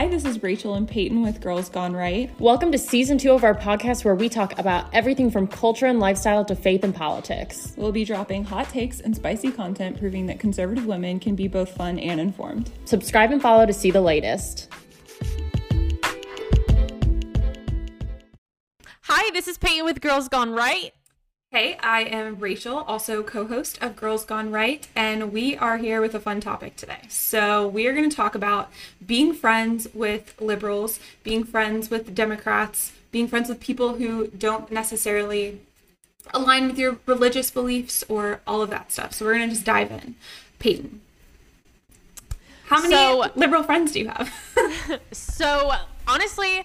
Hi, this is Rachel and Peyton with Girls Gone Right. Welcome to season 2 of our podcast where we talk about everything from culture and lifestyle to faith and politics. We'll be dropping hot takes and spicy content proving that conservative women can be both fun and informed. Subscribe and follow to see the latest. Hi, this is Peyton with Girls Gone Right. Hey, I am Rachel, also co-host of Girls Gone Right, and we are here with a fun topic today. So we are going to talk about being friends with liberals, being friends with Democrats, being friends with people who don't necessarily align with your religious beliefs or all of that stuff. So we're going to just dive in. Peyton, how many liberal friends do you have? So honestly,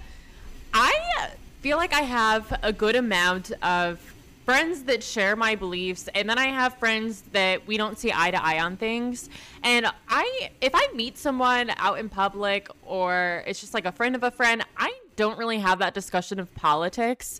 I feel like I have a good amount of friends that share my beliefs, and then I have friends that we don't see eye to eye on things. And if I meet someone out in public, or it's just like a friend of a friend, I don't really have that discussion of politics.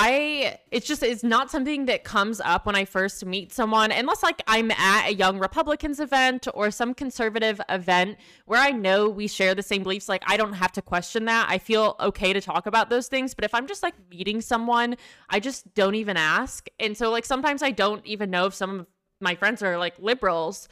It's not something that comes up when I first meet someone, unless like I'm at a Young Republicans event or some conservative event where I know we share the same beliefs. Like, I don't have to question that. I feel okay to talk about those things. But if I'm just like meeting someone, I just don't even ask. And so like sometimes I don't even know if some of my friends are like liberals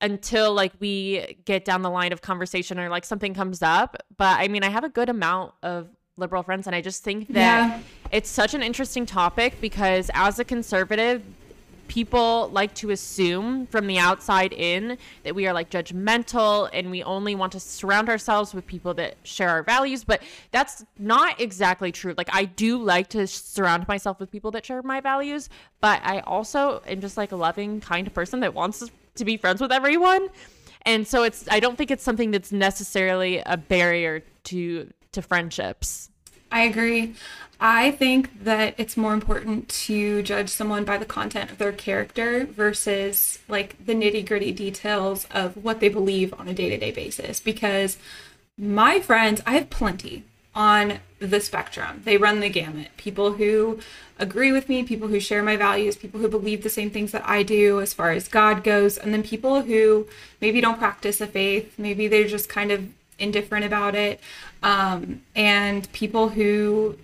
until like we get down the line of conversation or like something comes up. But I mean, I have a good amount of liberal friends, and I just think that it's such an interesting topic because as a conservative, people like to assume from the outside in that we are like judgmental and we only want to surround ourselves with people that share our values, but that's not exactly true. Like, I do like to surround myself with people that share my values, but I also am just like a loving, kind person that wants to be friends with everyone. And so I don't think it's something that's necessarily a barrier to friendships. I agree. I think that it's more important to judge someone by the content of their character versus like the nitty-gritty details of what they believe on a day-to-day basis, because my friends, I have plenty on the spectrum. They run the gamut. People who agree with me, people who share my values, people who believe the same things that I do as far as God goes, and then people who maybe don't practice a faith, maybe they're just kind of indifferent about it, and people who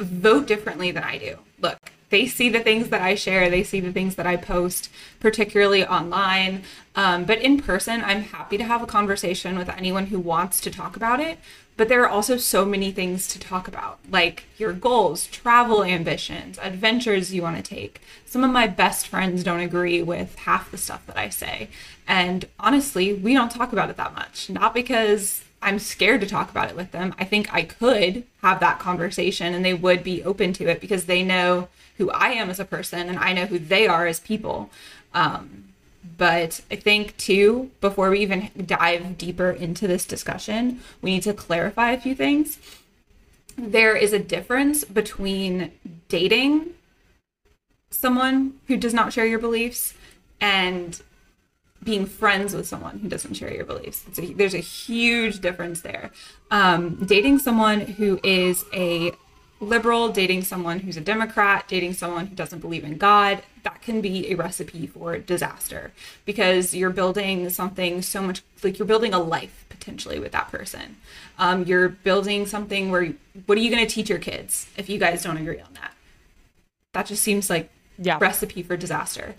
vote differently than I do. Look, they see the things that I share, they see the things that I post, particularly online, but in person, I'm happy to have a conversation with anyone who wants to talk about it, but there are also so many things to talk about, like your goals, travel ambitions, adventures you want to take. Some of my best friends don't agree with half the stuff that I say, and honestly, we don't talk about it that much, not because I'm scared to talk about it with them. I think I could have that conversation and they would be open to it because they know who I am as a person and I know who they are as people. But I think too, before we even dive deeper into this discussion, we need to clarify a few things. There is a difference between dating someone who does not share your beliefs and being friends with someone who doesn't share your beliefs. There's a huge difference there. Dating someone who is a liberal, dating someone who's a Democrat, dating someone who doesn't believe in God, that can be a recipe for disaster because you're building something so much, like you're building a life potentially with that person. You're building something where, what are you going to teach your kids if you guys don't agree on that? That just seems like recipe for disaster.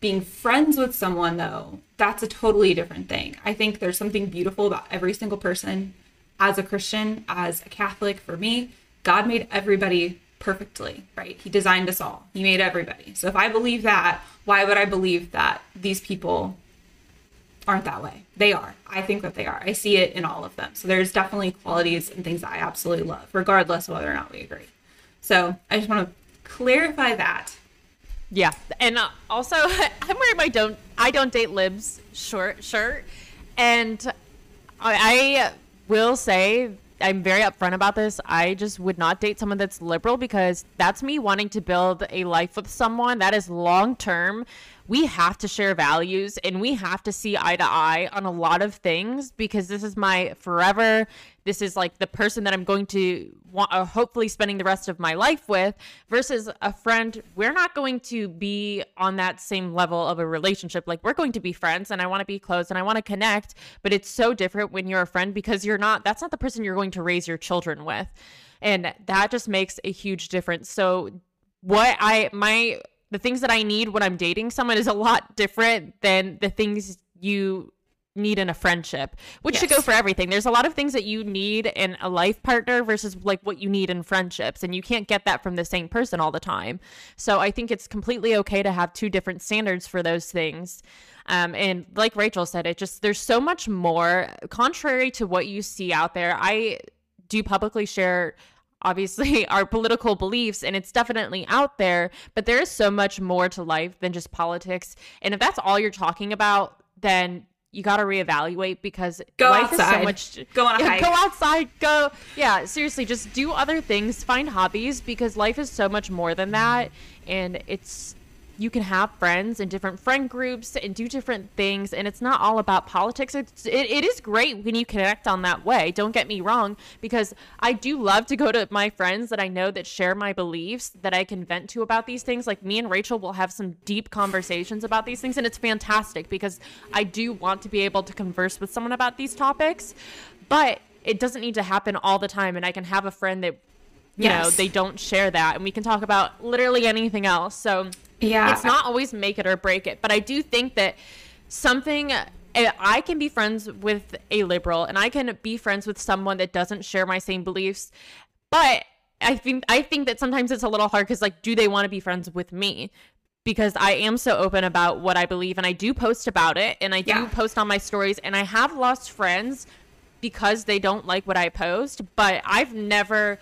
Being friends with someone, though, that's a totally different thing. I think there's something beautiful about every single person. As a Christian, as a Catholic, for me, God made everybody perfectly, right? He designed us all. He made everybody. So if I believe that, why would I believe that these people aren't that way? They are. I think that they are. I see it in all of them. So there's definitely qualities and things that I absolutely love, regardless of whether or not we agree. So I just want to clarify that. Yeah. And also, I'm wearing my I don't date libs short shirt. And I will say I'm very upfront about this. I just would not date someone that's liberal because that's me wanting to build a life with someone that is long term we have to share values and we have to see eye to eye on a lot of things, because this is my forever. This is like the person that I'm going to want, hopefully spending the rest of my life with, versus a friend. We're not going to be on that same level of a relationship. Like, we're going to be friends and I want to be close and I want to connect, but it's so different when you're a friend, because you're not, that's not the person you're going to raise your children with. And that just makes a huge difference. So what the things that I need when I'm dating someone is a lot different than the things you need in a friendship, which should go for everything. There's a lot of things that you need in a life partner versus like what you need in friendships. And you can't get that from the same person all the time. So I think it's completely okay to have two different standards for those things. And like Rachel said, there's so much more contrary to what you see out there. I do publicly share obviously our political beliefs, and it's definitely out there, but there is so much more to life than just politics. And if that's all you're talking about, then you got to reevaluate, because life is so much. Go on a hike. Go outside. Go. Yeah, seriously, just do other things, find hobbies, because life is so much more than that. And you can have friends and different friend groups and do different things. And it's not all about politics. It is great when you connect on that way. Don't get me wrong, because I do love to go to my friends that I know that share my beliefs that I can vent to about these things. Like, me and Rachel will have some deep conversations about these things. And it's fantastic, because I do want to be able to converse with someone about these topics, but it doesn't need to happen all the time. And I can have a friend that, you know, they don't share that, and we can talk about literally anything else. So yeah, it's not always make it or break it. But I do think that I can be friends with a liberal, and I can be friends with someone that doesn't share my same beliefs. But I think that sometimes it's a little hard, because like, do they want to be friends with me? Because I am so open about what I believe, and I do post about it, and I do post on my stories, and I have lost friends because they don't like what I post. But I've never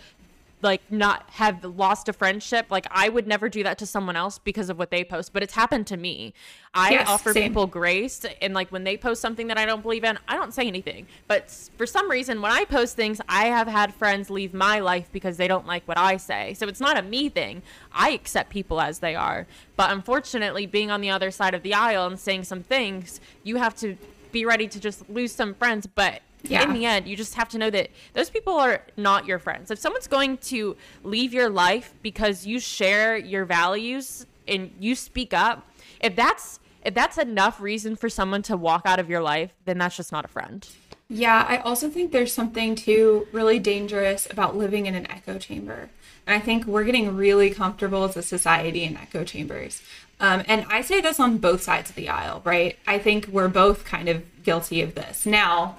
not have lost a friendship. Like, I would never do that to someone else because of what they post, but it's happened to me. I offer people grace, and like, when they post something that I don't believe in, I don't say anything. But for some reason, when I post things, I have had friends leave my life because they don't like what I say. So it's not a me thing. I accept people as they are. But unfortunately, being on the other side of the aisle and saying some things, you have to be ready to just lose some friends. But in the end, you just have to know that those people are not your friends. If someone's going to leave your life because you share your values and you speak up, if that's enough reason for someone to walk out of your life, then that's just not a friend. Yeah, I also think there's something too really dangerous about living in an echo chamber. And I think we're getting really comfortable as a society in echo chambers. And I say this on both sides of the aisle, right? I think we're both kind of guilty of this. Now,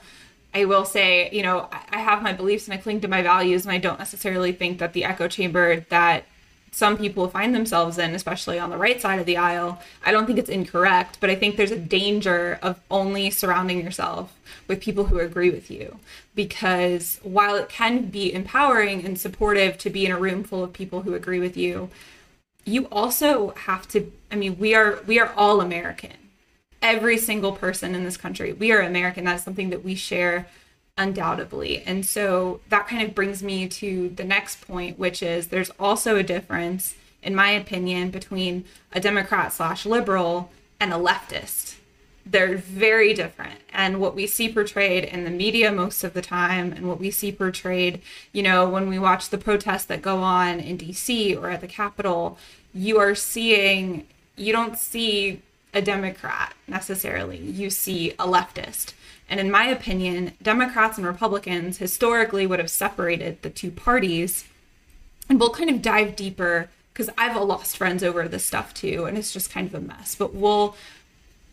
I will say, you know, I have my beliefs and I cling to my values, and I don't necessarily think that the echo chamber that some people find themselves in, especially on the right side of the aisle, I don't think it's incorrect, but I think there's a danger of only surrounding yourself with people who agree with you. Because while it can be empowering and supportive to be in a room full of people who agree with you, you also have to, I mean, we are all American. Every single person in this country, we are American. That's something that we share undoubtedly. And so that kind of brings me to the next point, which is there's also a difference, in my opinion, between a Democrat/liberal and a leftist. They're very different. And what we see portrayed in the media most of the time, and what we see portrayed, you know, when we watch the protests that go on in DC or at the Capitol, you don't see a Democrat necessarily, you see a leftist. And in my opinion, Democrats and Republicans historically would have separated the two parties. And we'll kind of dive deeper, because I've lost friends over this stuff too, and it's just kind of a mess. But we'll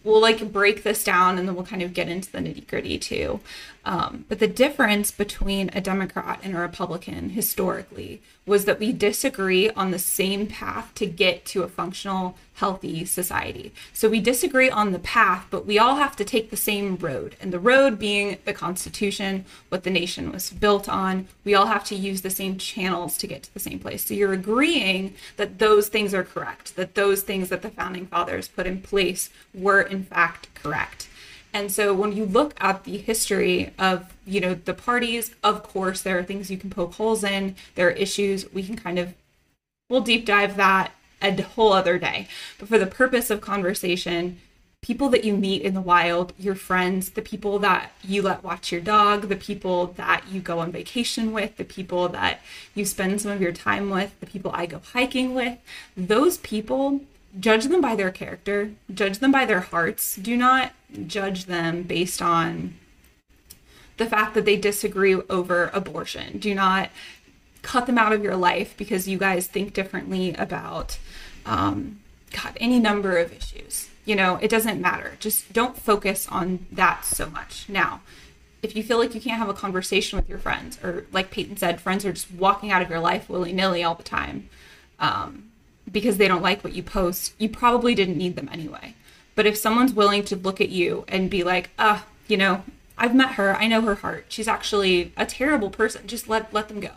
like break this down, and then we'll kind of get into the nitty-gritty too. But the difference between a Democrat and a Republican historically was that we disagree on the same path to get to a functional, healthy society. So we disagree on the path, but we all have to take the same road. And the road being the Constitution, what the nation was built on. We all have to use the same channels to get to the same place. So you're agreeing that those things are correct, that those things that the Founding Fathers put in place were in fact correct. And so when you look at the history of, you know, the parties, of course, there are things you can poke holes in. There are issues we'll deep dive that a whole other day. But for the purpose of conversation, people that you meet in the wild, your friends, the people that you let watch your dog, the people that you go on vacation with, the people that you spend some of your time with, the people I go hiking with, those people, judge them by their character, judge them by their hearts. Do not judge them based on the fact that they disagree over abortion. Do not cut them out of your life because you guys think differently about any number of issues. You know, it doesn't matter. Just don't focus on that so much. Now, if you feel like you can't have a conversation with your friends, or like Peyton said, friends are just walking out of your life willy-nilly all the time because they don't like what you post, you probably didn't need them anyway. But if someone's willing to look at you and be like, you know, I've met her, I know her heart, she's actually a terrible person, just let them go.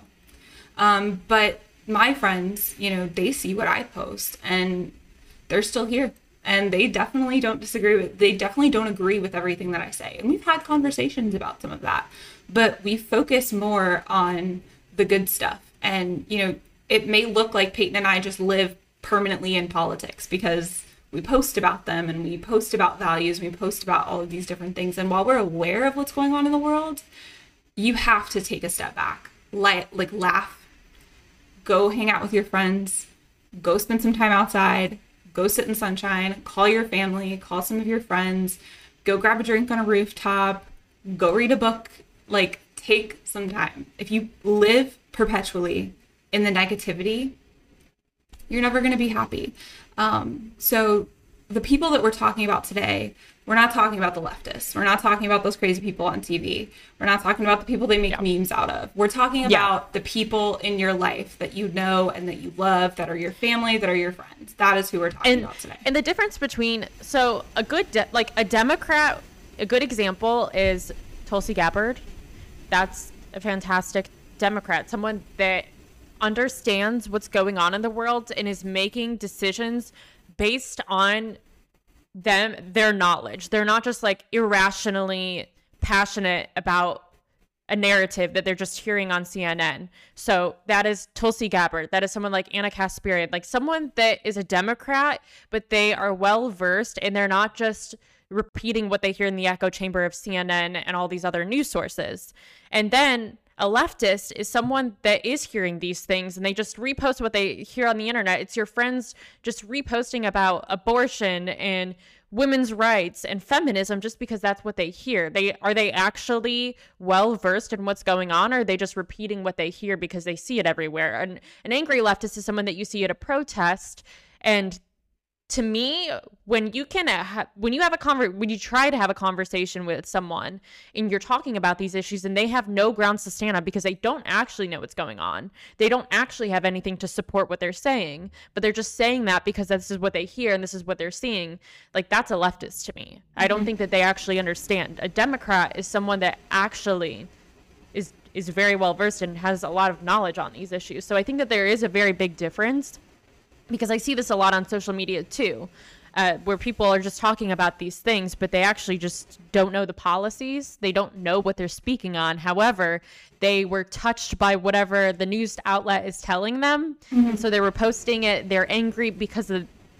But my friends, you know, they see what I post and they're still here. And they definitely don't agree with everything that I say. And we've had conversations about some of that, but we focus more on the good stuff. And, you know, it may look like Peyton and I just live permanently in politics because we post about them and we post about values, and we post about all of these different things. And while we're aware of what's going on in the world, you have to take a step back, like laugh, go hang out with your friends, go spend some time outside, go sit in sunshine, call your family, call some of your friends, go grab a drink on a rooftop, go read a book, like take some time. If you live perpetually in the negativity, you're never going to be happy. So the people that we're talking about today, we're not talking about the leftists. We're not talking about those crazy people on TV. We're not talking about the people they make memes out of. We're talking about the people in your life that you know and that you love, that are your family, that are your friends. That is who we're talking about today. And the difference between, so a good, a Democrat, a good example is Tulsi Gabbard. That's a fantastic Democrat, someone that understands what's going on in the world and is making decisions based on their knowledge. They're not just like irrationally passionate about a narrative that they're just hearing on CNN. So that is Tulsi Gabbard. That is someone like Anna Kasperian, like someone that is a Democrat, but they are well versed and they're not just repeating what they hear in the echo chamber of CNN and all these other news sources. And then a leftist is someone that is hearing these things and they just repost what they hear on the internet. It's your friends just reposting about abortion and women's rights and feminism just because that's what they hear. Are they actually well versed in what's going on, or are they just repeating what they hear because they see it everywhere? And an angry leftist is someone that you see at a protest. And to me, when you try to have a conversation with someone and you're talking about these issues and they have no grounds to stand on because they don't actually know what's going on, they don't actually have anything to support what they're saying, but they're just saying that because this is what they hear and this is what they're seeing, like that's a leftist to me. Mm-hmm. I don't think that they actually understand. A Democrat is someone that actually is very well versed and has a lot of knowledge on these issues. So I think that there is a very big difference, because I see this a lot on social media too, where people are just talking about these things, but they actually just don't know the policies. They don't know what they're speaking on. However, they were touched by whatever the news outlet is telling them. Mm-hmm. And so they were posting it. They're angry because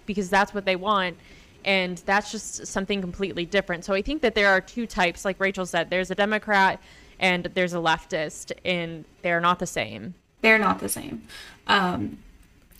that's what they want. And that's just something completely different. So I think that there are two types, like Rachel said, there's a Democrat and there's a leftist, and they're not the same. They're not the same.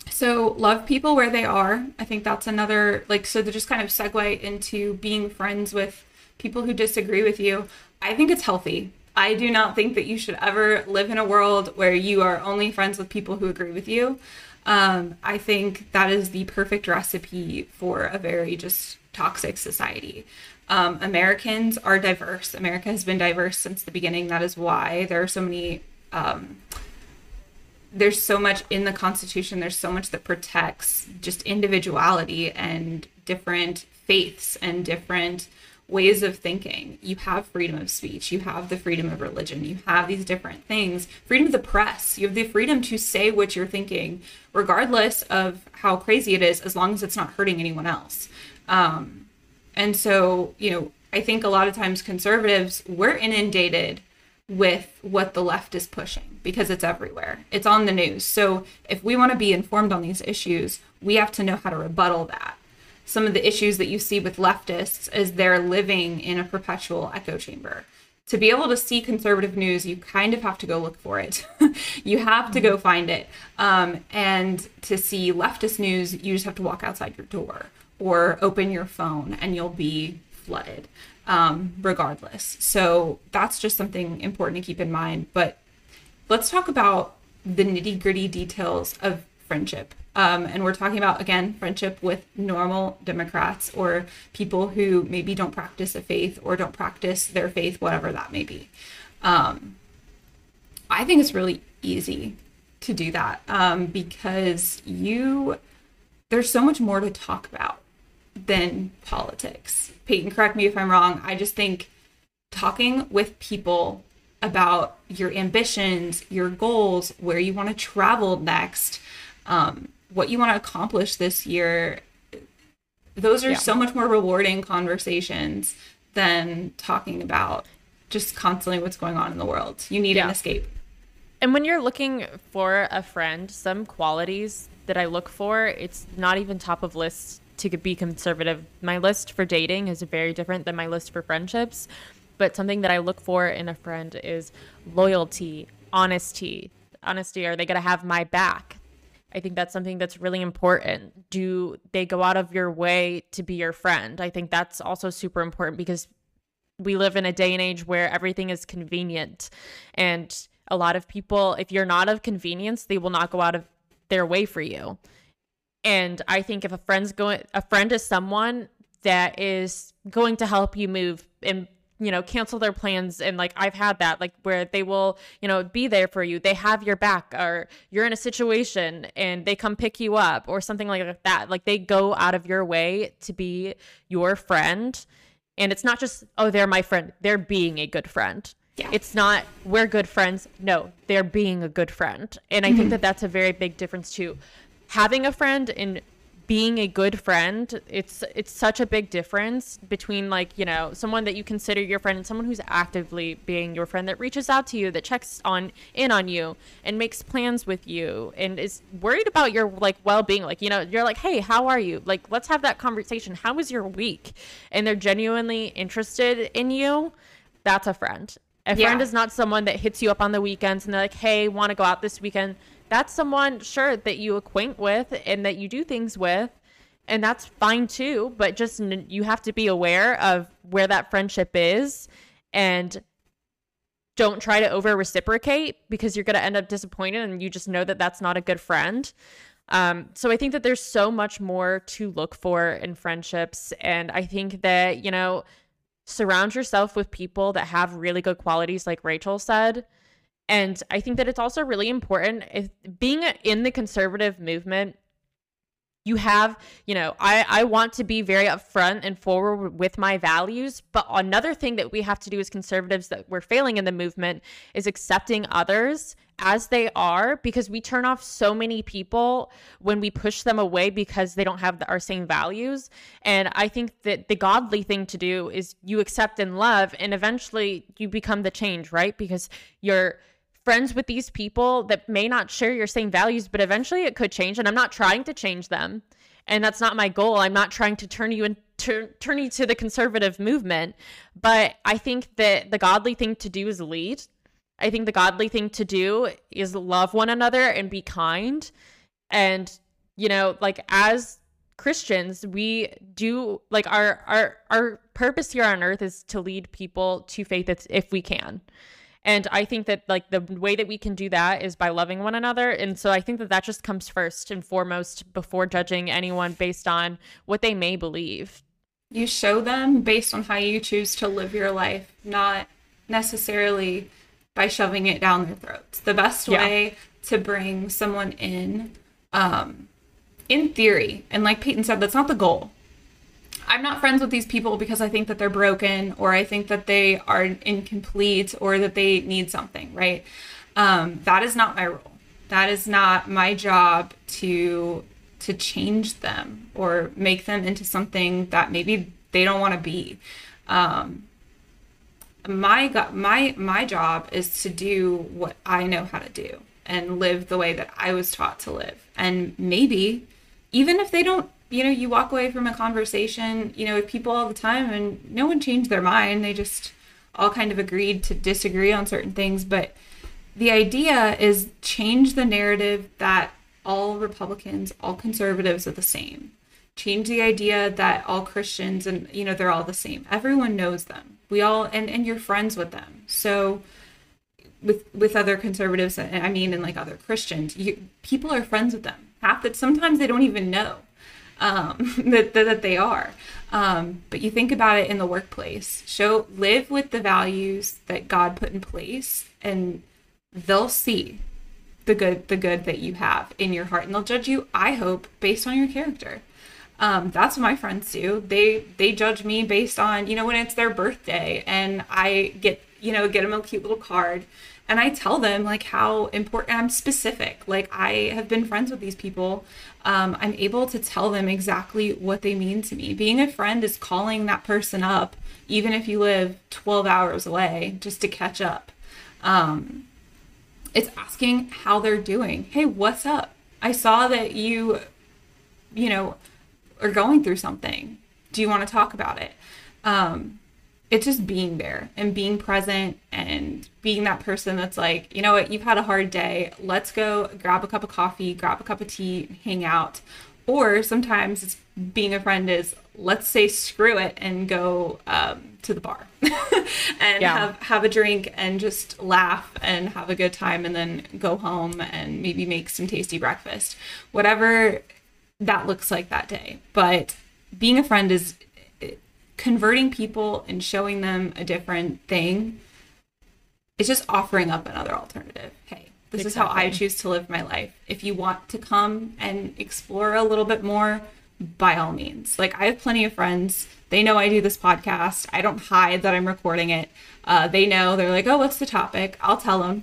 So love people where they are. I think that's another, so to just kind of segue into being friends with people who disagree with you, I think it's healthy. I do not think that you should ever live in a world where you are only friends with people who agree with you. I think that is the perfect recipe for a very just toxic society. Americans are diverse. America has been diverse since the beginning. That is why there are so many... there's so much in the Constitution, there's so much that protects just individuality and different faiths and different ways of thinking. You have freedom of speech, you have the freedom of religion, you have these different things, freedom of the press, you have the freedom to say what you're thinking, regardless of how crazy it is, as long as it's not hurting anyone else. And so, you know, I think a lot of times conservatives, we're inundated with what the left is pushing, because it's everywhere. It's on the news. So if we want to be informed on these issues, we have to know how to rebuttal that. Some of the issues that you see with leftists is they're living in a perpetual echo chamber. To be able to see conservative news, you kind of have to go look for it. You have to go find it. And to see leftist news, you just have to walk outside your door or open your phone and you'll be flooded regardless. So that's just something important to keep in mind. But let's talk about the nitty-gritty details of friendship. And we're talking about, again, friendship with normal Democrats or people who maybe don't practice a faith or don't practice their faith, whatever that may be. I think it's really easy to do that because there's so much more to talk about than politics. Peyton, correct me if I'm wrong. I just think talking with people about your ambitions, your goals, where you want to travel next, what you want to accomplish this year, those are so much more rewarding conversations than talking about just constantly what's going on in the world. You need an escape. And when you're looking for a friend, some qualities that I look for, it's not even top of list to be conservative. My list for dating is very different than my list for friendships. But something that I look for in a friend is loyalty, honesty. Are they going to have my back? I think that's something that's really important. Do they go out of your way to be your friend? I think that's also super important because we live in a day and age where everything is convenient. And a lot of people, if you're not of convenience, they will not go out of their way for you. And I think if a friend is someone that is going to help you move and, cancel their plans. And I've had that, where they will, be there for you. They have your back, or you're in a situation and they come pick you up or something like that. They go out of your way to be your friend. And it's not just, oh, they're my friend. They're being a good friend. Yeah. It's not, we're good friends. No, they're being a good friend. And I think that that's a very big difference too. Having a friend and being a good friend, it's such a big difference between someone that you consider your friend and someone who's actively being your friend, that reaches out to you, that checks in on you and makes plans with you and is worried about your well-being. You're like, hey, how are you? Let's have that conversation. How was your week? And they're genuinely interested in you. That's a friend. A friend is not someone that hits you up on the weekends and they're like, hey, want to go out this weekend? That's someone, sure, that you acquaint with and that you do things with, and that's fine too, but just you have to be aware of where that friendship is and don't try to over-reciprocate, because you're going to end up disappointed and you just know that that's not a good friend. So I think that there's so much more to look for in friendships, and I think that, surround yourself with people that have really good qualities, like Rachel said. And I think that it's also really important, if being in the conservative movement, you have, I want to be very upfront and forward with my values. But another thing that we have to do as conservatives that we're failing in the movement is accepting others as they are, because we turn off so many people when we push them away because they don't have our same values. And I think that the godly thing to do is you accept and love, and eventually you become the change, right? Because you're friends with these people that may not share your same values, but eventually it could change. And I'm not trying to change them, and that's not my goal. I'm not trying to turn you to the conservative movement. But I think that the godly thing to do is lead. I think the godly thing to do is love one another and be kind. And, as Christians, we do our purpose here on earth is to lead people to faith if we can. And I think that the way that we can do that is by loving one another. And so I think that just comes first and foremost before judging anyone based on what they may believe. You show them based on how you choose to live your life, not necessarily by shoving it down their throats. The best way to bring someone in theory, and like Peyton said, that's not the goal. I'm not friends with these people because I think that they're broken, or I think that they are incomplete, or that they need something, right? That is not my role. That is not my job to change them or make them into something that maybe they don't want to be. my job is to do what I know how to do and live the way that I was taught to live. And maybe even if they don't, you know, you walk away from a conversation, you know, with people all the time and no one changed their mind. They just all kind of agreed to disagree on certain things. But the idea is change the narrative that all Republicans, all conservatives are the same. Change the idea that all Christians and, you know, they're all the same. Everyone knows them. We all, and you're friends with them. So with other conservatives, I mean, and like other Christians, people are friends with them. Half that sometimes they don't even know that they are. But you think about it in the workplace. Live with the values that God put in place, and they'll see the good that you have in your heart, and they'll judge you, I hope, based on your character. That's what my friends do. They judge me based on, you know, when it's their birthday and I get them a cute little card and I tell them like how important, I'm specific. Like I have been friends with these people. I'm able to tell them exactly what they mean to me. Being a friend is calling that person up, even if you live 12 hours away, just to catch up. It's asking how they're doing. Hey, what's up? I saw that you are going through something. Do you want to talk about it? It's just being there and being present and being that person that's like, you know what, you've had a hard day. Let's go grab a cup of coffee, grab a cup of tea, hang out. Or sometimes it's being a friend is, let's say, screw it and go to the bar and have a drink and just laugh and have a good time and then go home and maybe make some tasty breakfast, whatever that looks like that day. But being a friend is converting people and showing them a different thing. It's just offering up another alternative. Hey, this is how I choose to live my life. If you want to come and explore a little bit more, by all means. Like, I have plenty of friends. They know I do this podcast. I don't hide that I'm recording it. They know. They're like, oh, what's the topic? I'll tell them.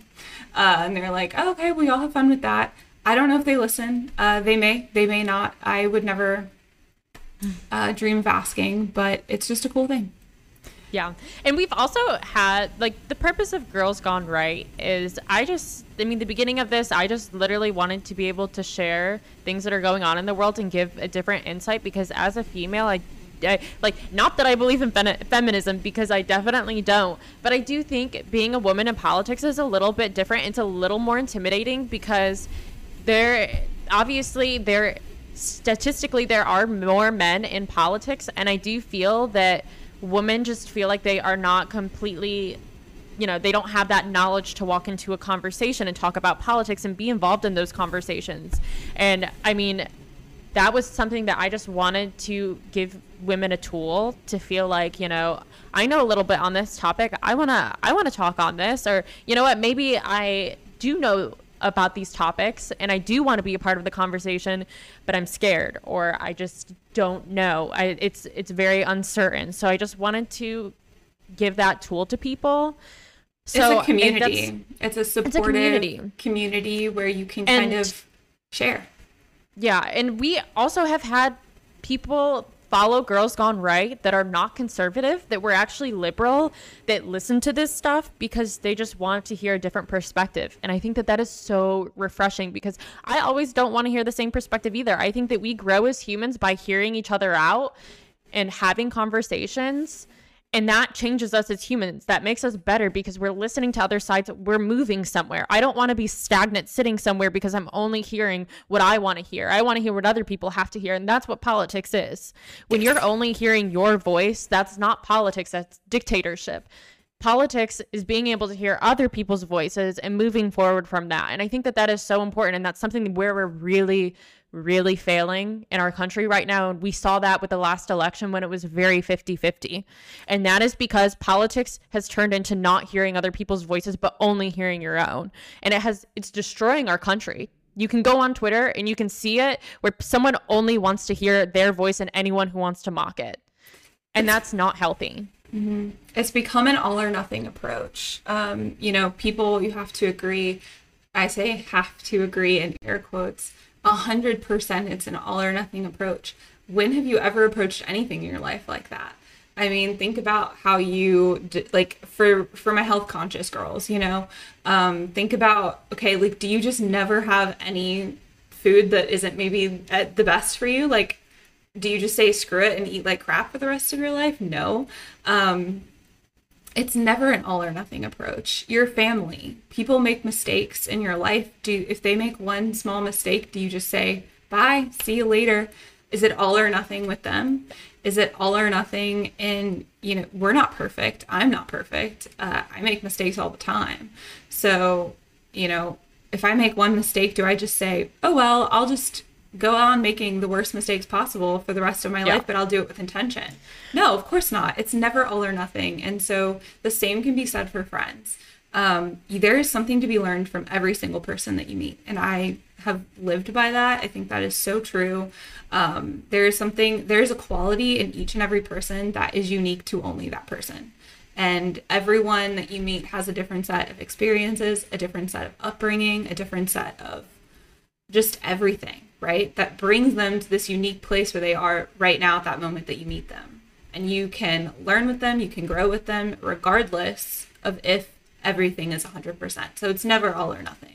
And they're like, oh, okay, we all have fun with that. I don't know if they listen. They may not. I would never dream of asking, but it's just a cool thing. Yeah. And we've also had, like, the purpose of Girls Gone Right is the beginning of this, I just literally wanted to be able to share things that are going on in the world and give a different insight, because as a female, I like, not that I believe in feminism, because I definitely don't, but I do think being a woman in politics is a little bit different. It's a little more intimidating because statistically there are more men in politics, and I do feel that women just feel like they are not completely, you know, they don't have that knowledge to walk into a conversation and talk about politics and be involved in those conversations. And I mean, that was something that I just wanted to give women a tool to feel like, you know, I know a little bit on this topic. I want to talk on this, or, you know what, maybe I do know about these topics and I do want to be a part of the conversation, but I'm scared, or I just don't know. It's very uncertain. So I just wanted to give that tool to people. So it's a community. It's a supportive community where you can kind of share. Yeah. And we also have had people follow Girls Gone Right that are not conservative, that were actually liberal, that listen to this stuff because they just want to hear a different perspective. And I think that is so refreshing, because I always don't want to hear the same perspective either. I think that we grow as humans by hearing each other out and having conversations, and that changes us as humans. That makes us better because we're listening to other sides. We're moving somewhere. I don't want to be stagnant sitting somewhere because I'm only hearing what I want to hear. I want to hear what other people have to hear. And that's what politics is. When you're only hearing your voice, that's not politics. That's dictatorship. Politics is being able to hear other people's voices and moving forward from that. And I think that is so important. And that's something where we're really, really failing in our country right now. And we saw that with the last election when it was very 50-50. And that is because politics has turned into not hearing other people's voices, but only hearing your own. And it's destroying our country. You can go on Twitter and you can see it, where someone only wants to hear their voice and anyone who wants to mock it. And that's not healthy. Mm-hmm. It's become an all or nothing approach. You know, people, you have to agree. I say have to agree in air quotes. 100%, it's an all or nothing approach. When have you ever approached anything in your life like that? I mean, think about how you for my health conscious girls, you know, think about, okay, like, do you just never have any food that isn't maybe at the best for you? Like, do you just say screw it and eat like crap for the rest of your life? No. It's never an all or nothing approach. Your family, people make mistakes in your life. If they make one small mistake, do you just say, bye, see you later? Is it all or nothing with them? Is it all or nothing? And, you know, we're not perfect. I'm not perfect. I make mistakes all the time. So, you know, if I make one mistake, do I just say, oh, well, I'll just go on making the worst mistakes possible for the rest of my life, but I'll do it with intention? No, of course not. It's never all or nothing. And so the same can be said for friends. There is something to be learned from every single person that you meet. And I have lived by that. I think that is so true. There is a quality in each and every person that is unique to only that person. And everyone that you meet has a different set of experiences, a different set of upbringing, a different set of just everything, right? That brings them to this unique place where they are right now at that moment that you meet them. And you can learn with them, you can grow with them, regardless of if everything is 100%. So it's never all or nothing.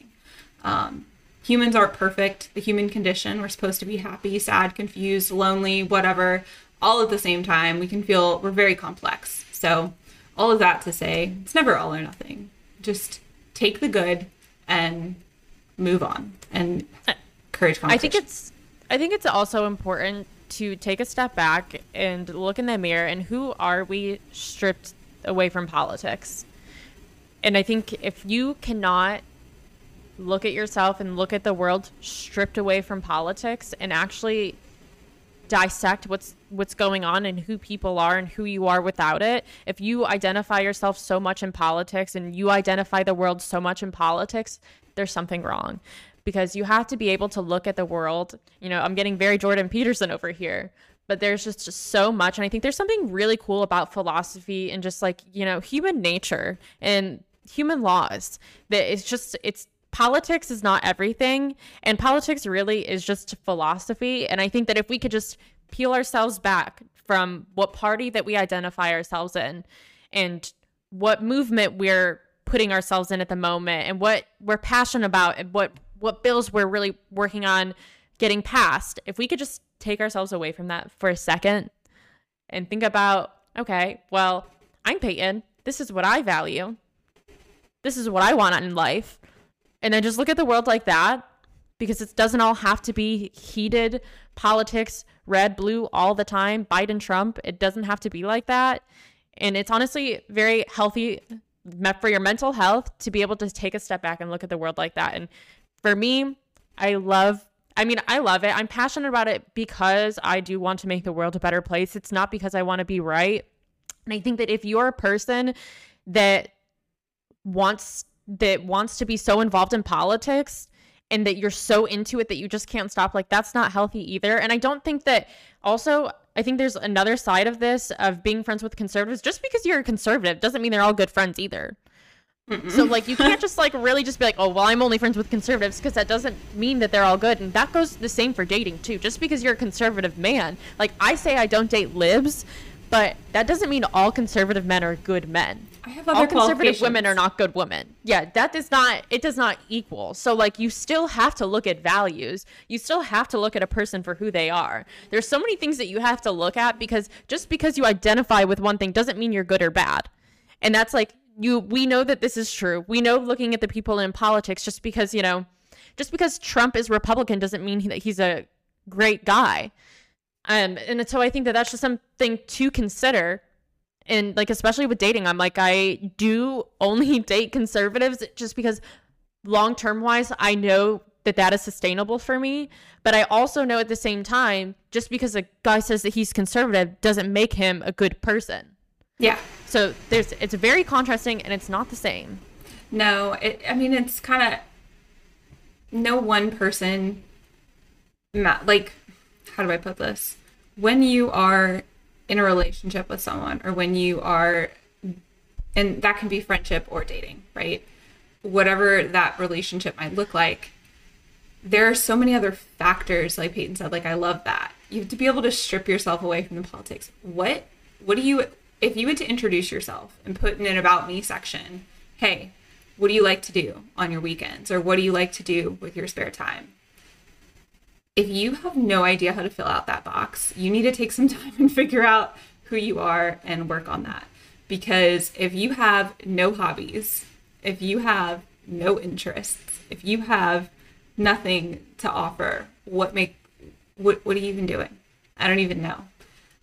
Humans aren't perfect. The human condition, we're supposed to be happy, sad, confused, lonely, whatever, all at the same time. We're very complex. So all of that to say, it's never all or nothing. Just take the good and move on and encourage conversation. I think it's also important to take a step back and look in the mirror and who are we stripped away from politics? And I think if you cannot look at yourself and look at the world stripped away from politics and actually dissect what's going on and who people are and who you are without it, if you identify yourself so much in politics and you identify the world so much in politics, there's something wrong. Because you have to be able to look at the world. You know, I'm getting very Jordan Peterson over here. But there's just so much. And I think there's something really cool about philosophy and just like, you know, human nature and human laws. That it's politics is not everything. And politics really is just philosophy. And I think that if we could just peel ourselves back from what party that we identify ourselves in and what movement we're putting ourselves in at the moment and what we're passionate about and what bills we're really working on getting passed, if we could just take ourselves away from that for a second and think about, okay, well, I'm Peyton. This is what I value. This is what I want in life. And then just look at the world like that, because it doesn't all have to be heated politics, red, blue all the time, Biden, Trump. It doesn't have to be like that. And it's honestly very healthy for your mental health to be able to take a step back and look at the world like that. And for me, I love it. I'm passionate about it because I do want to make the world a better place. It's not because I want to be right. And I think that if you're a person that wants to be so involved in politics and that you're so into it that you just can't stop, like, that's not healthy either. And I don't think that also, I think there's another side of this of being friends with conservatives. Just because you're a conservative doesn't mean they're all good friends either. Mm-mm. So, like, you can't just, like, really just be like, oh, well, I'm only friends with conservatives, because that doesn't mean that they're all good. And that goes the same for dating, too. Just because you're a conservative man, like, I say I don't date libs, but that doesn't mean all conservative men are good men. I have other qualifications. All conservative women are not good women. Yeah, it does not equal. So, like, you still have to look at values. You still have to look at a person for who they are. There's so many things that you have to look at, because just because you identify with one thing doesn't mean you're good or bad. And that's, like, we know that this is true. We know, looking at the people in politics, just because Trump is Republican doesn't mean that he's a great guy. And so I think that that's just something to consider. And, like, especially with dating, I'm like, I do only date conservatives just because long-term wise, I know that is sustainable for me. But I also know at the same time, just because a guy says that he's conservative doesn't make him a good person. Yeah. So it's very contrasting, and it's not the same. No, it's kind of no one person, like, how do I put this? When you are in a relationship with someone, or when you are, and that can be friendship or dating, right? Whatever that relationship might look like, there are so many other factors, like Peyton said, like, I love that. You have to be able to strip yourself away from the politics. What what do you, if you had to introduce yourself and put in an about me section, hey, what do you like to do on your weekends? Or what do you like to do with your spare time? If you have no idea how to fill out that box, you need to take some time and figure out who you are and work on that. Because if you have no hobbies, if you have no interests, if you have nothing to offer, what are you even doing? I don't even know.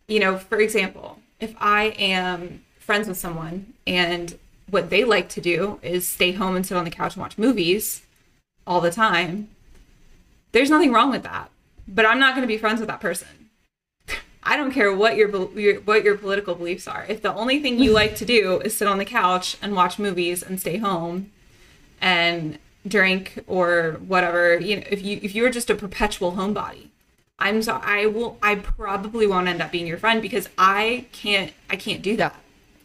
You know, for example, if I am friends with someone and what they like to do is stay home and sit on the couch and watch movies all the time, there's nothing wrong with that, but I'm not going to be friends with that person. I don't care what your political beliefs are. If the only thing you like to do is sit on the couch and watch movies and stay home and drink or whatever, you know, if you're just a perpetual homebody, I probably won't end up being your friend because I can't do that.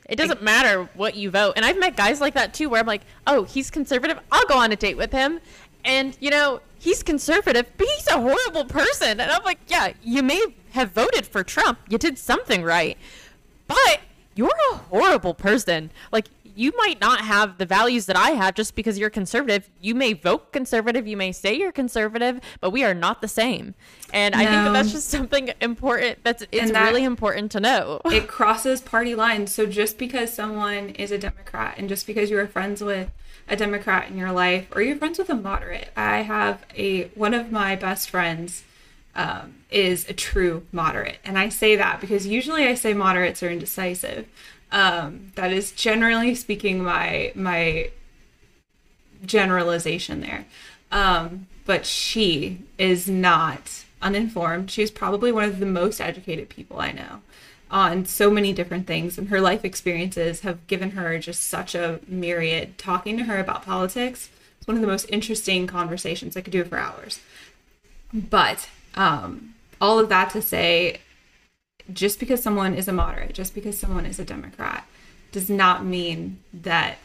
It doesn't matter what you vote. And I've met guys like that too, where I'm like, oh, he's conservative, I'll go on a date with him. And, you know, he's conservative, but he's a horrible person. And I'm like, yeah, you may have voted for Trump. You did something right. But you're a horrible person. Like, you might not have the values that I have just because you're conservative. You may vote conservative. You may say you're conservative, but we are not the same. And no. I think that's just something important. It's really important to know. It crosses party lines. So just because someone is a Democrat and just because you are friends with a Democrat in your life, or you're friends with a moderate. I have one of my best friends is a true moderate. And I say that because usually I say moderates are indecisive. That is generally speaking my generalization there. But she is not uninformed. She's probably one of the most educated people I know on so many different things, and her life experiences have given her just such a myriad. Talking to her about politics is one of the most interesting conversations I could do for hours. But all of that to say, just because someone is a moderate, just because someone is a Democrat, does not mean that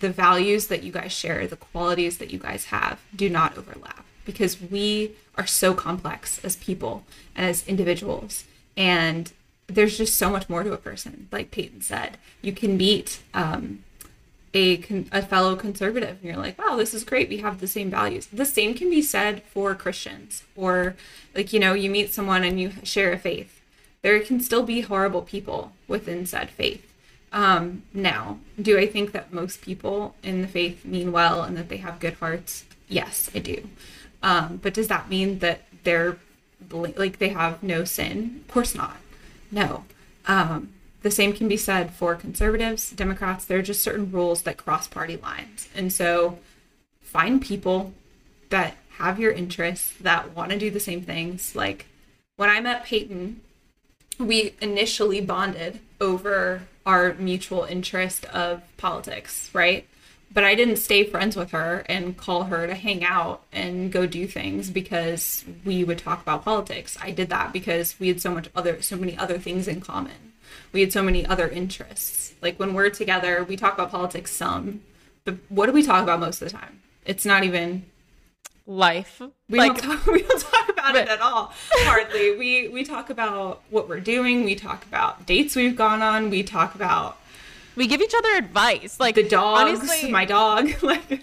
the values that you guys share, the qualities that you guys have, do not overlap, because we are so complex as people and as individuals, and there's just so much more to a person. Like Peyton said, you can meet a fellow conservative and you're like, wow, this is great, we have the same values. The same can be said for Christians, or like, you know, you meet someone and you share a faith. There can still be horrible people within said faith. Now, do I think that most people in the faith mean well and that they have good hearts? Yes, I do. But does that mean that they're like they have no sin? Of course not. No. The same can be said for conservatives, Democrats. There are just certain rules that cross party lines. And so find people that have your interests, that want to do the same things. Like when I met Peyton, we initially bonded over our mutual interest of politics, right? But I didn't stay friends with her and call her to hang out and go do things because we would talk about politics. I did that because we had so many other things in common. We had so many other interests. Like when we're together, we talk about politics some, but what do we talk about most of the time? It's not even life. We don't talk about it at all, hardly. We talk about what we're doing. We talk about dates we've gone on. We give each other advice. Like the dogs, honestly, my dog. Like,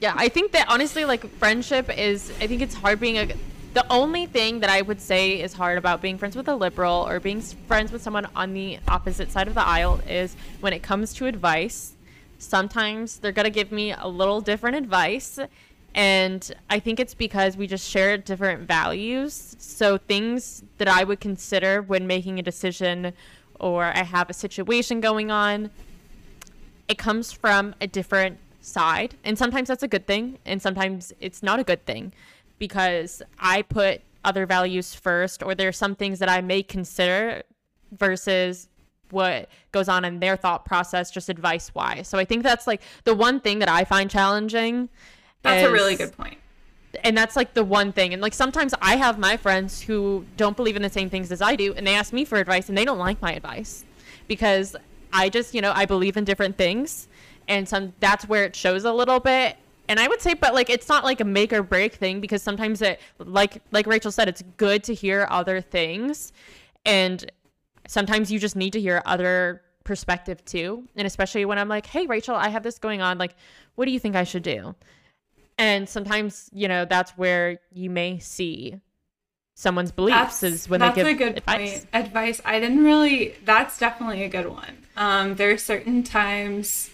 yeah, I think that honestly, like friendship is, I think it's hard being the only thing that I would say is hard about being friends with a liberal or being friends with someone on the opposite side of the aisle is when it comes to advice. Sometimes they're going to give me a little different advice. And I think it's because we just share different values. So things that I would consider when making a decision, or I have a situation going on, it comes from a different side. And sometimes that's a good thing, and sometimes it's not a good thing, because I put other values first, or there's some things that I may consider versus what goes on in their thought process, just advice-wise. So I think that's like the one thing that I find challenging. That's a really good point. And that's like the one thing. And like sometimes I have my friends who don't believe in the same things as I do, and they ask me for advice and they don't like my advice because I just, you know, I believe in different things, and that's where it shows a little bit. And I would say, but like, it's not like a make or break thing, because sometimes it, like Rachel said, it's good to hear other things. And sometimes you just need to hear other perspective too. And especially when I'm like, hey, Rachel, I have this going on. Like, what do you think I should do? And sometimes, you know, that's where you may see someone's beliefs is when they give advice. That's a good point. Advice. I didn't really, that's definitely a good one. There are certain times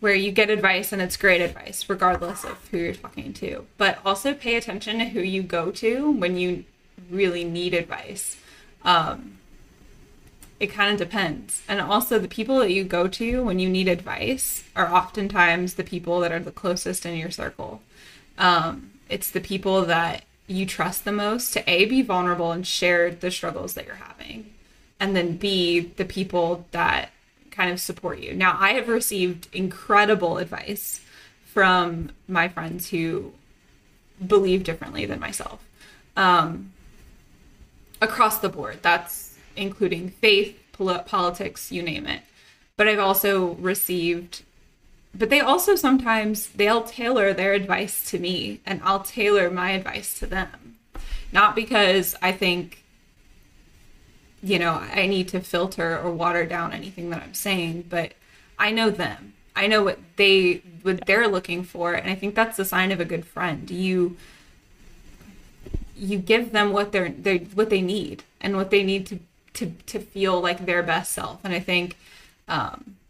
where you get advice and it's great advice, regardless of who you're talking to. But also pay attention to who you go to when you really need advice. It kind of depends. And also the people that you go to when you need advice are oftentimes the people that are the closest in your circle. It's the people that you trust the most to A, be vulnerable and share the struggles that you're having. And then B, the people that kind of support you. Now, I have received incredible advice from my friends who believe differently than myself. Across the board, that's including faith, politics, you name it. But I've also received, but they also sometimes, they'll tailor their advice to me and I'll tailor my advice to them. Not because I think, you know, I need to filter or water down anything that I'm saying, but I know them. I know what they're looking for. And I think that's the sign of a good friend. You give them what they need and what they need to feel like their best self. And I think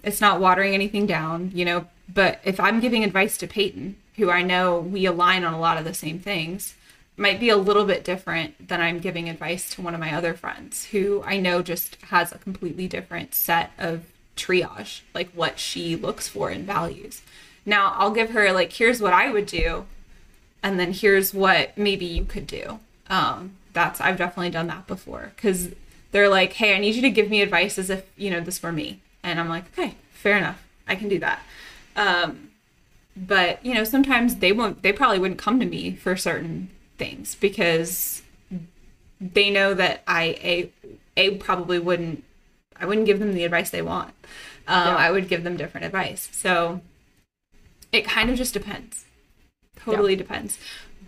it's not watering anything down, you know, but if I'm giving advice to Peyton, who I know we align on a lot of the same things, might be a little bit different than I'm giving advice to one of my other friends who I know just has a completely different set of triage, like what she looks for and values. Now I'll give her like, here's what I would do. And then here's what maybe you could do. I've definitely done that before because they're like, hey, I need you to give me advice as if, you know, this were me. And I'm like, okay, fair enough. I can do that. But you know, sometimes they probably wouldn't come to me for certain things because they know that I probably wouldn't give them the advice they want. Yeah. I would give them different advice. So it kind of just depends. Totally depends.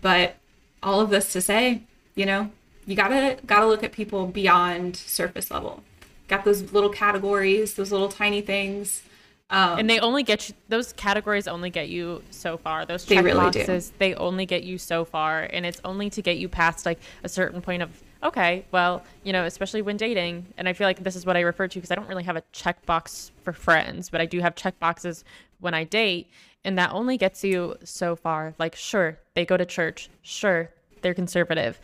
But all of this to say, you know, you gotta look at people beyond surface level. Got those little categories, those little tiny things. And they only get you, those categories only get you so far. Those check boxes, they only get you so far. And it's only to get you past like a certain point of, okay, well, you know, especially when dating. And I feel like this is what I refer to because I don't really have a checkbox for friends, but I do have checkboxes when I date. And that only gets you so far. Like, sure, they go to church. Sure, they're conservative.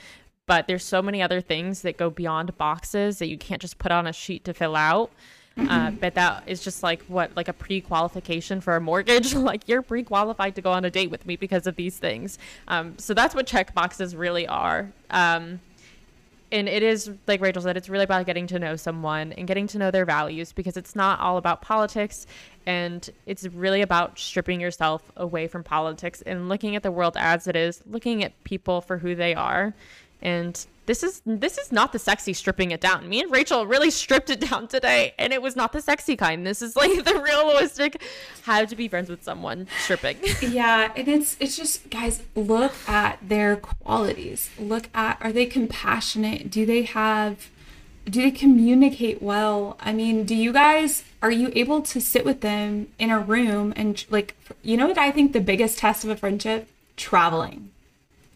But there's so many other things that go beyond boxes that you can't just put on a sheet to fill out. But that is just like what, like a pre-qualification for a mortgage. Like you're pre-qualified to go on a date with me because of these things. So that's what check boxes really are. And it is, like Rachel said, it's really about getting to know someone and getting to know their values because it's not all about politics. And it's really about stripping yourself away from politics and looking at the world as it is, looking at people for who they are. And this is not the sexy stripping it down. Me and Rachel really stripped it down today, and it was not the sexy kind. This is like the realistic how to be friends with someone stripping. Yeah, and it's just, guys, look at their qualities. Look at, are they compassionate? Do they communicate well? I mean, are you able to sit with them in a room and like, you know what I think the biggest test of a friendship? Traveling.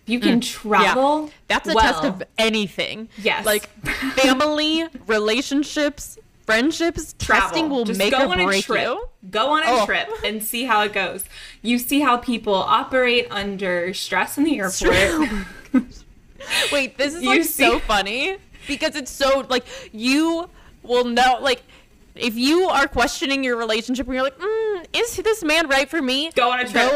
You can travel. Yeah. That's a test of anything. Yes. Like family, relationships, friendships, travel. Testing will just make or break you. Go on a trip and see how it goes. You see how people operate under stress in the airport. Wait, this is like so funny because it's so like you will know like if you are questioning your relationship and you're like, is this man right for me? Go on a trip.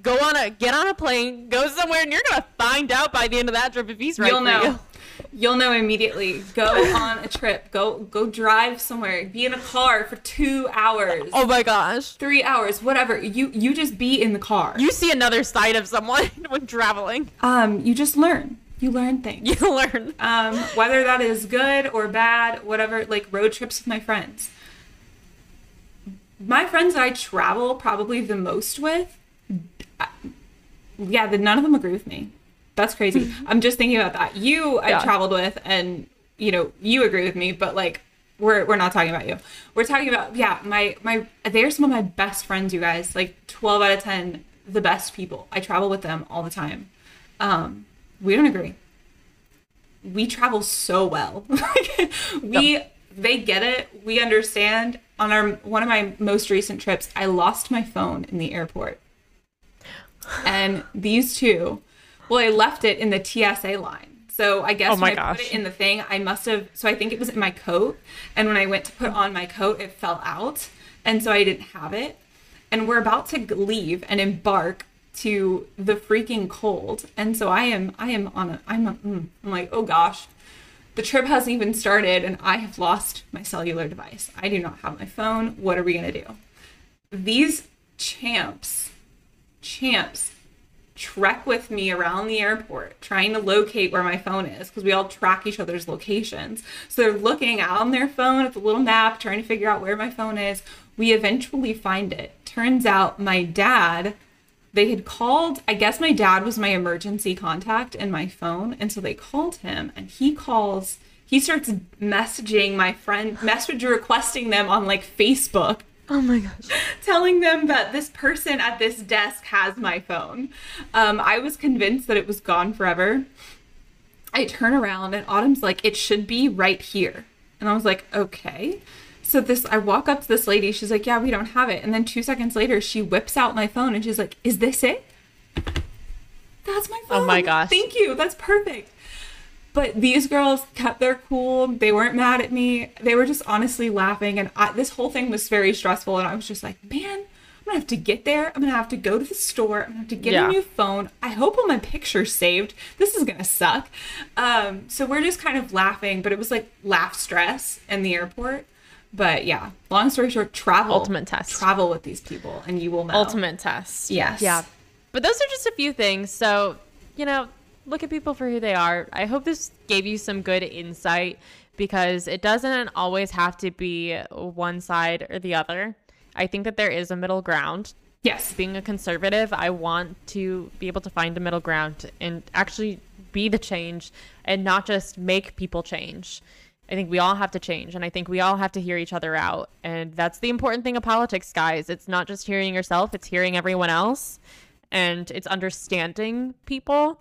Get on a plane, go somewhere, and you're going to find out by the end of that trip if he's right for you. You'll know immediately. Go on a trip. Go drive somewhere. Be in a car for 2 hours. Oh my gosh. 3 hours, whatever. You just be in the car. You see another side of someone when traveling. You just learn. You learn things. You learn. Whether that is good or bad, whatever, like road trips with my friends. My friends that I travel probably the most with, none of them agree with me. That's crazy. I'm just thinking about that. I traveled with, and you know, you agree with me, but like, we're not talking about you. We're talking about, yeah, they are some of my best friends, you guys. Like 12 out of 10, the best people. I travel with them all the time. We don't agree. We travel so well. They get it. We understand. On one of my most recent trips, I lost my phone in the airport. And these two, well, I left it in the TSA line. So I guess when I put it in the thing, I must have, so I think it was in my coat. And when I went to put on my coat, it fell out. And so I didn't have it. And we're about to leave and embark to the freaking cold. And so I'm like, oh gosh, the trip hasn't even started and I have lost my cellular device. I do not have my phone. What are we going to do? These champs trek with me around the airport trying to locate where my phone is, because we all track each other's locations. So they're looking out on their phone at the little map, trying to figure out where my phone is. We eventually find it. Turns out my dad, they had called, I guess my dad was my emergency contact in my phone. And so they called him and he starts messaging my friend, requesting them on like Facebook. Oh my gosh. Telling them that this person at this desk has my phone. I was convinced that it was gone forever. I turn around and Autumn's like, it should be right here. And I was like, okay. So I walk up to this lady. She's like, yeah, we don't have it. And then 2 seconds later, she whips out my phone and she's like, is this it? That's my phone. Oh my gosh. Thank you. That's perfect. But these girls kept their cool. They weren't mad at me. They were just honestly laughing. And this whole thing was very stressful. And I was just like, man, I'm going to have to get there. I'm going to have to go to the store. I'm going to have to get a new phone. I hope all my pictures saved. This is going to suck. So we're just kind of laughing. But it was like laugh stress in the airport. But yeah, long story short, travel. Ultimate test. Travel with these people and you will know. Ultimate test. Yes. Yeah. But those are just a few things. So, you know, look at people for who they are. I hope this gave you some good insight, because it doesn't always have to be one side or the other. I think that there is a middle ground. Yes. Being a conservative, I want to be able to find a middle ground and actually be the change and not just make people change. I think we all have to change, and I think we all have to hear each other out. And that's the important thing of politics, guys. It's not just hearing yourself, it's hearing everyone else, and it's understanding people.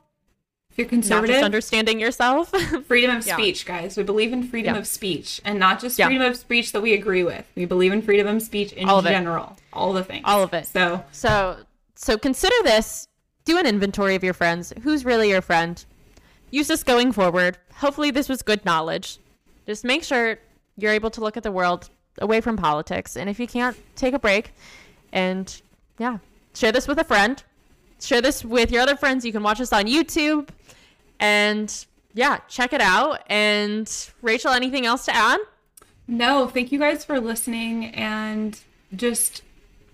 You're conservative. Not just understanding yourself. Freedom of speech, guys. We believe in freedom of speech, and not just freedom of speech that we agree with. We believe in freedom of speech in general. All the things. All of it. So consider this. Do an inventory of your friends. Who's really your friend? Use this going forward. Hopefully this was good knowledge. Just make sure you're able to look at the world away from politics. And if you can't, take a break and share this with a friend. Share this with your other friends. You can watch us on YouTube. And check it out. And Rachel, anything else to add? No, thank you guys for listening, and just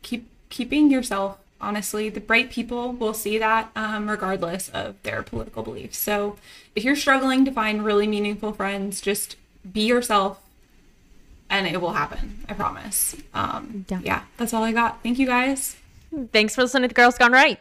keeping yourself. Honestly, the bright people will see that regardless of their political beliefs. So if you're struggling to find really meaningful friends, just be yourself and it will happen. I promise. That's all I got. Thank you guys. Thanks for listening to Girls Gone Right.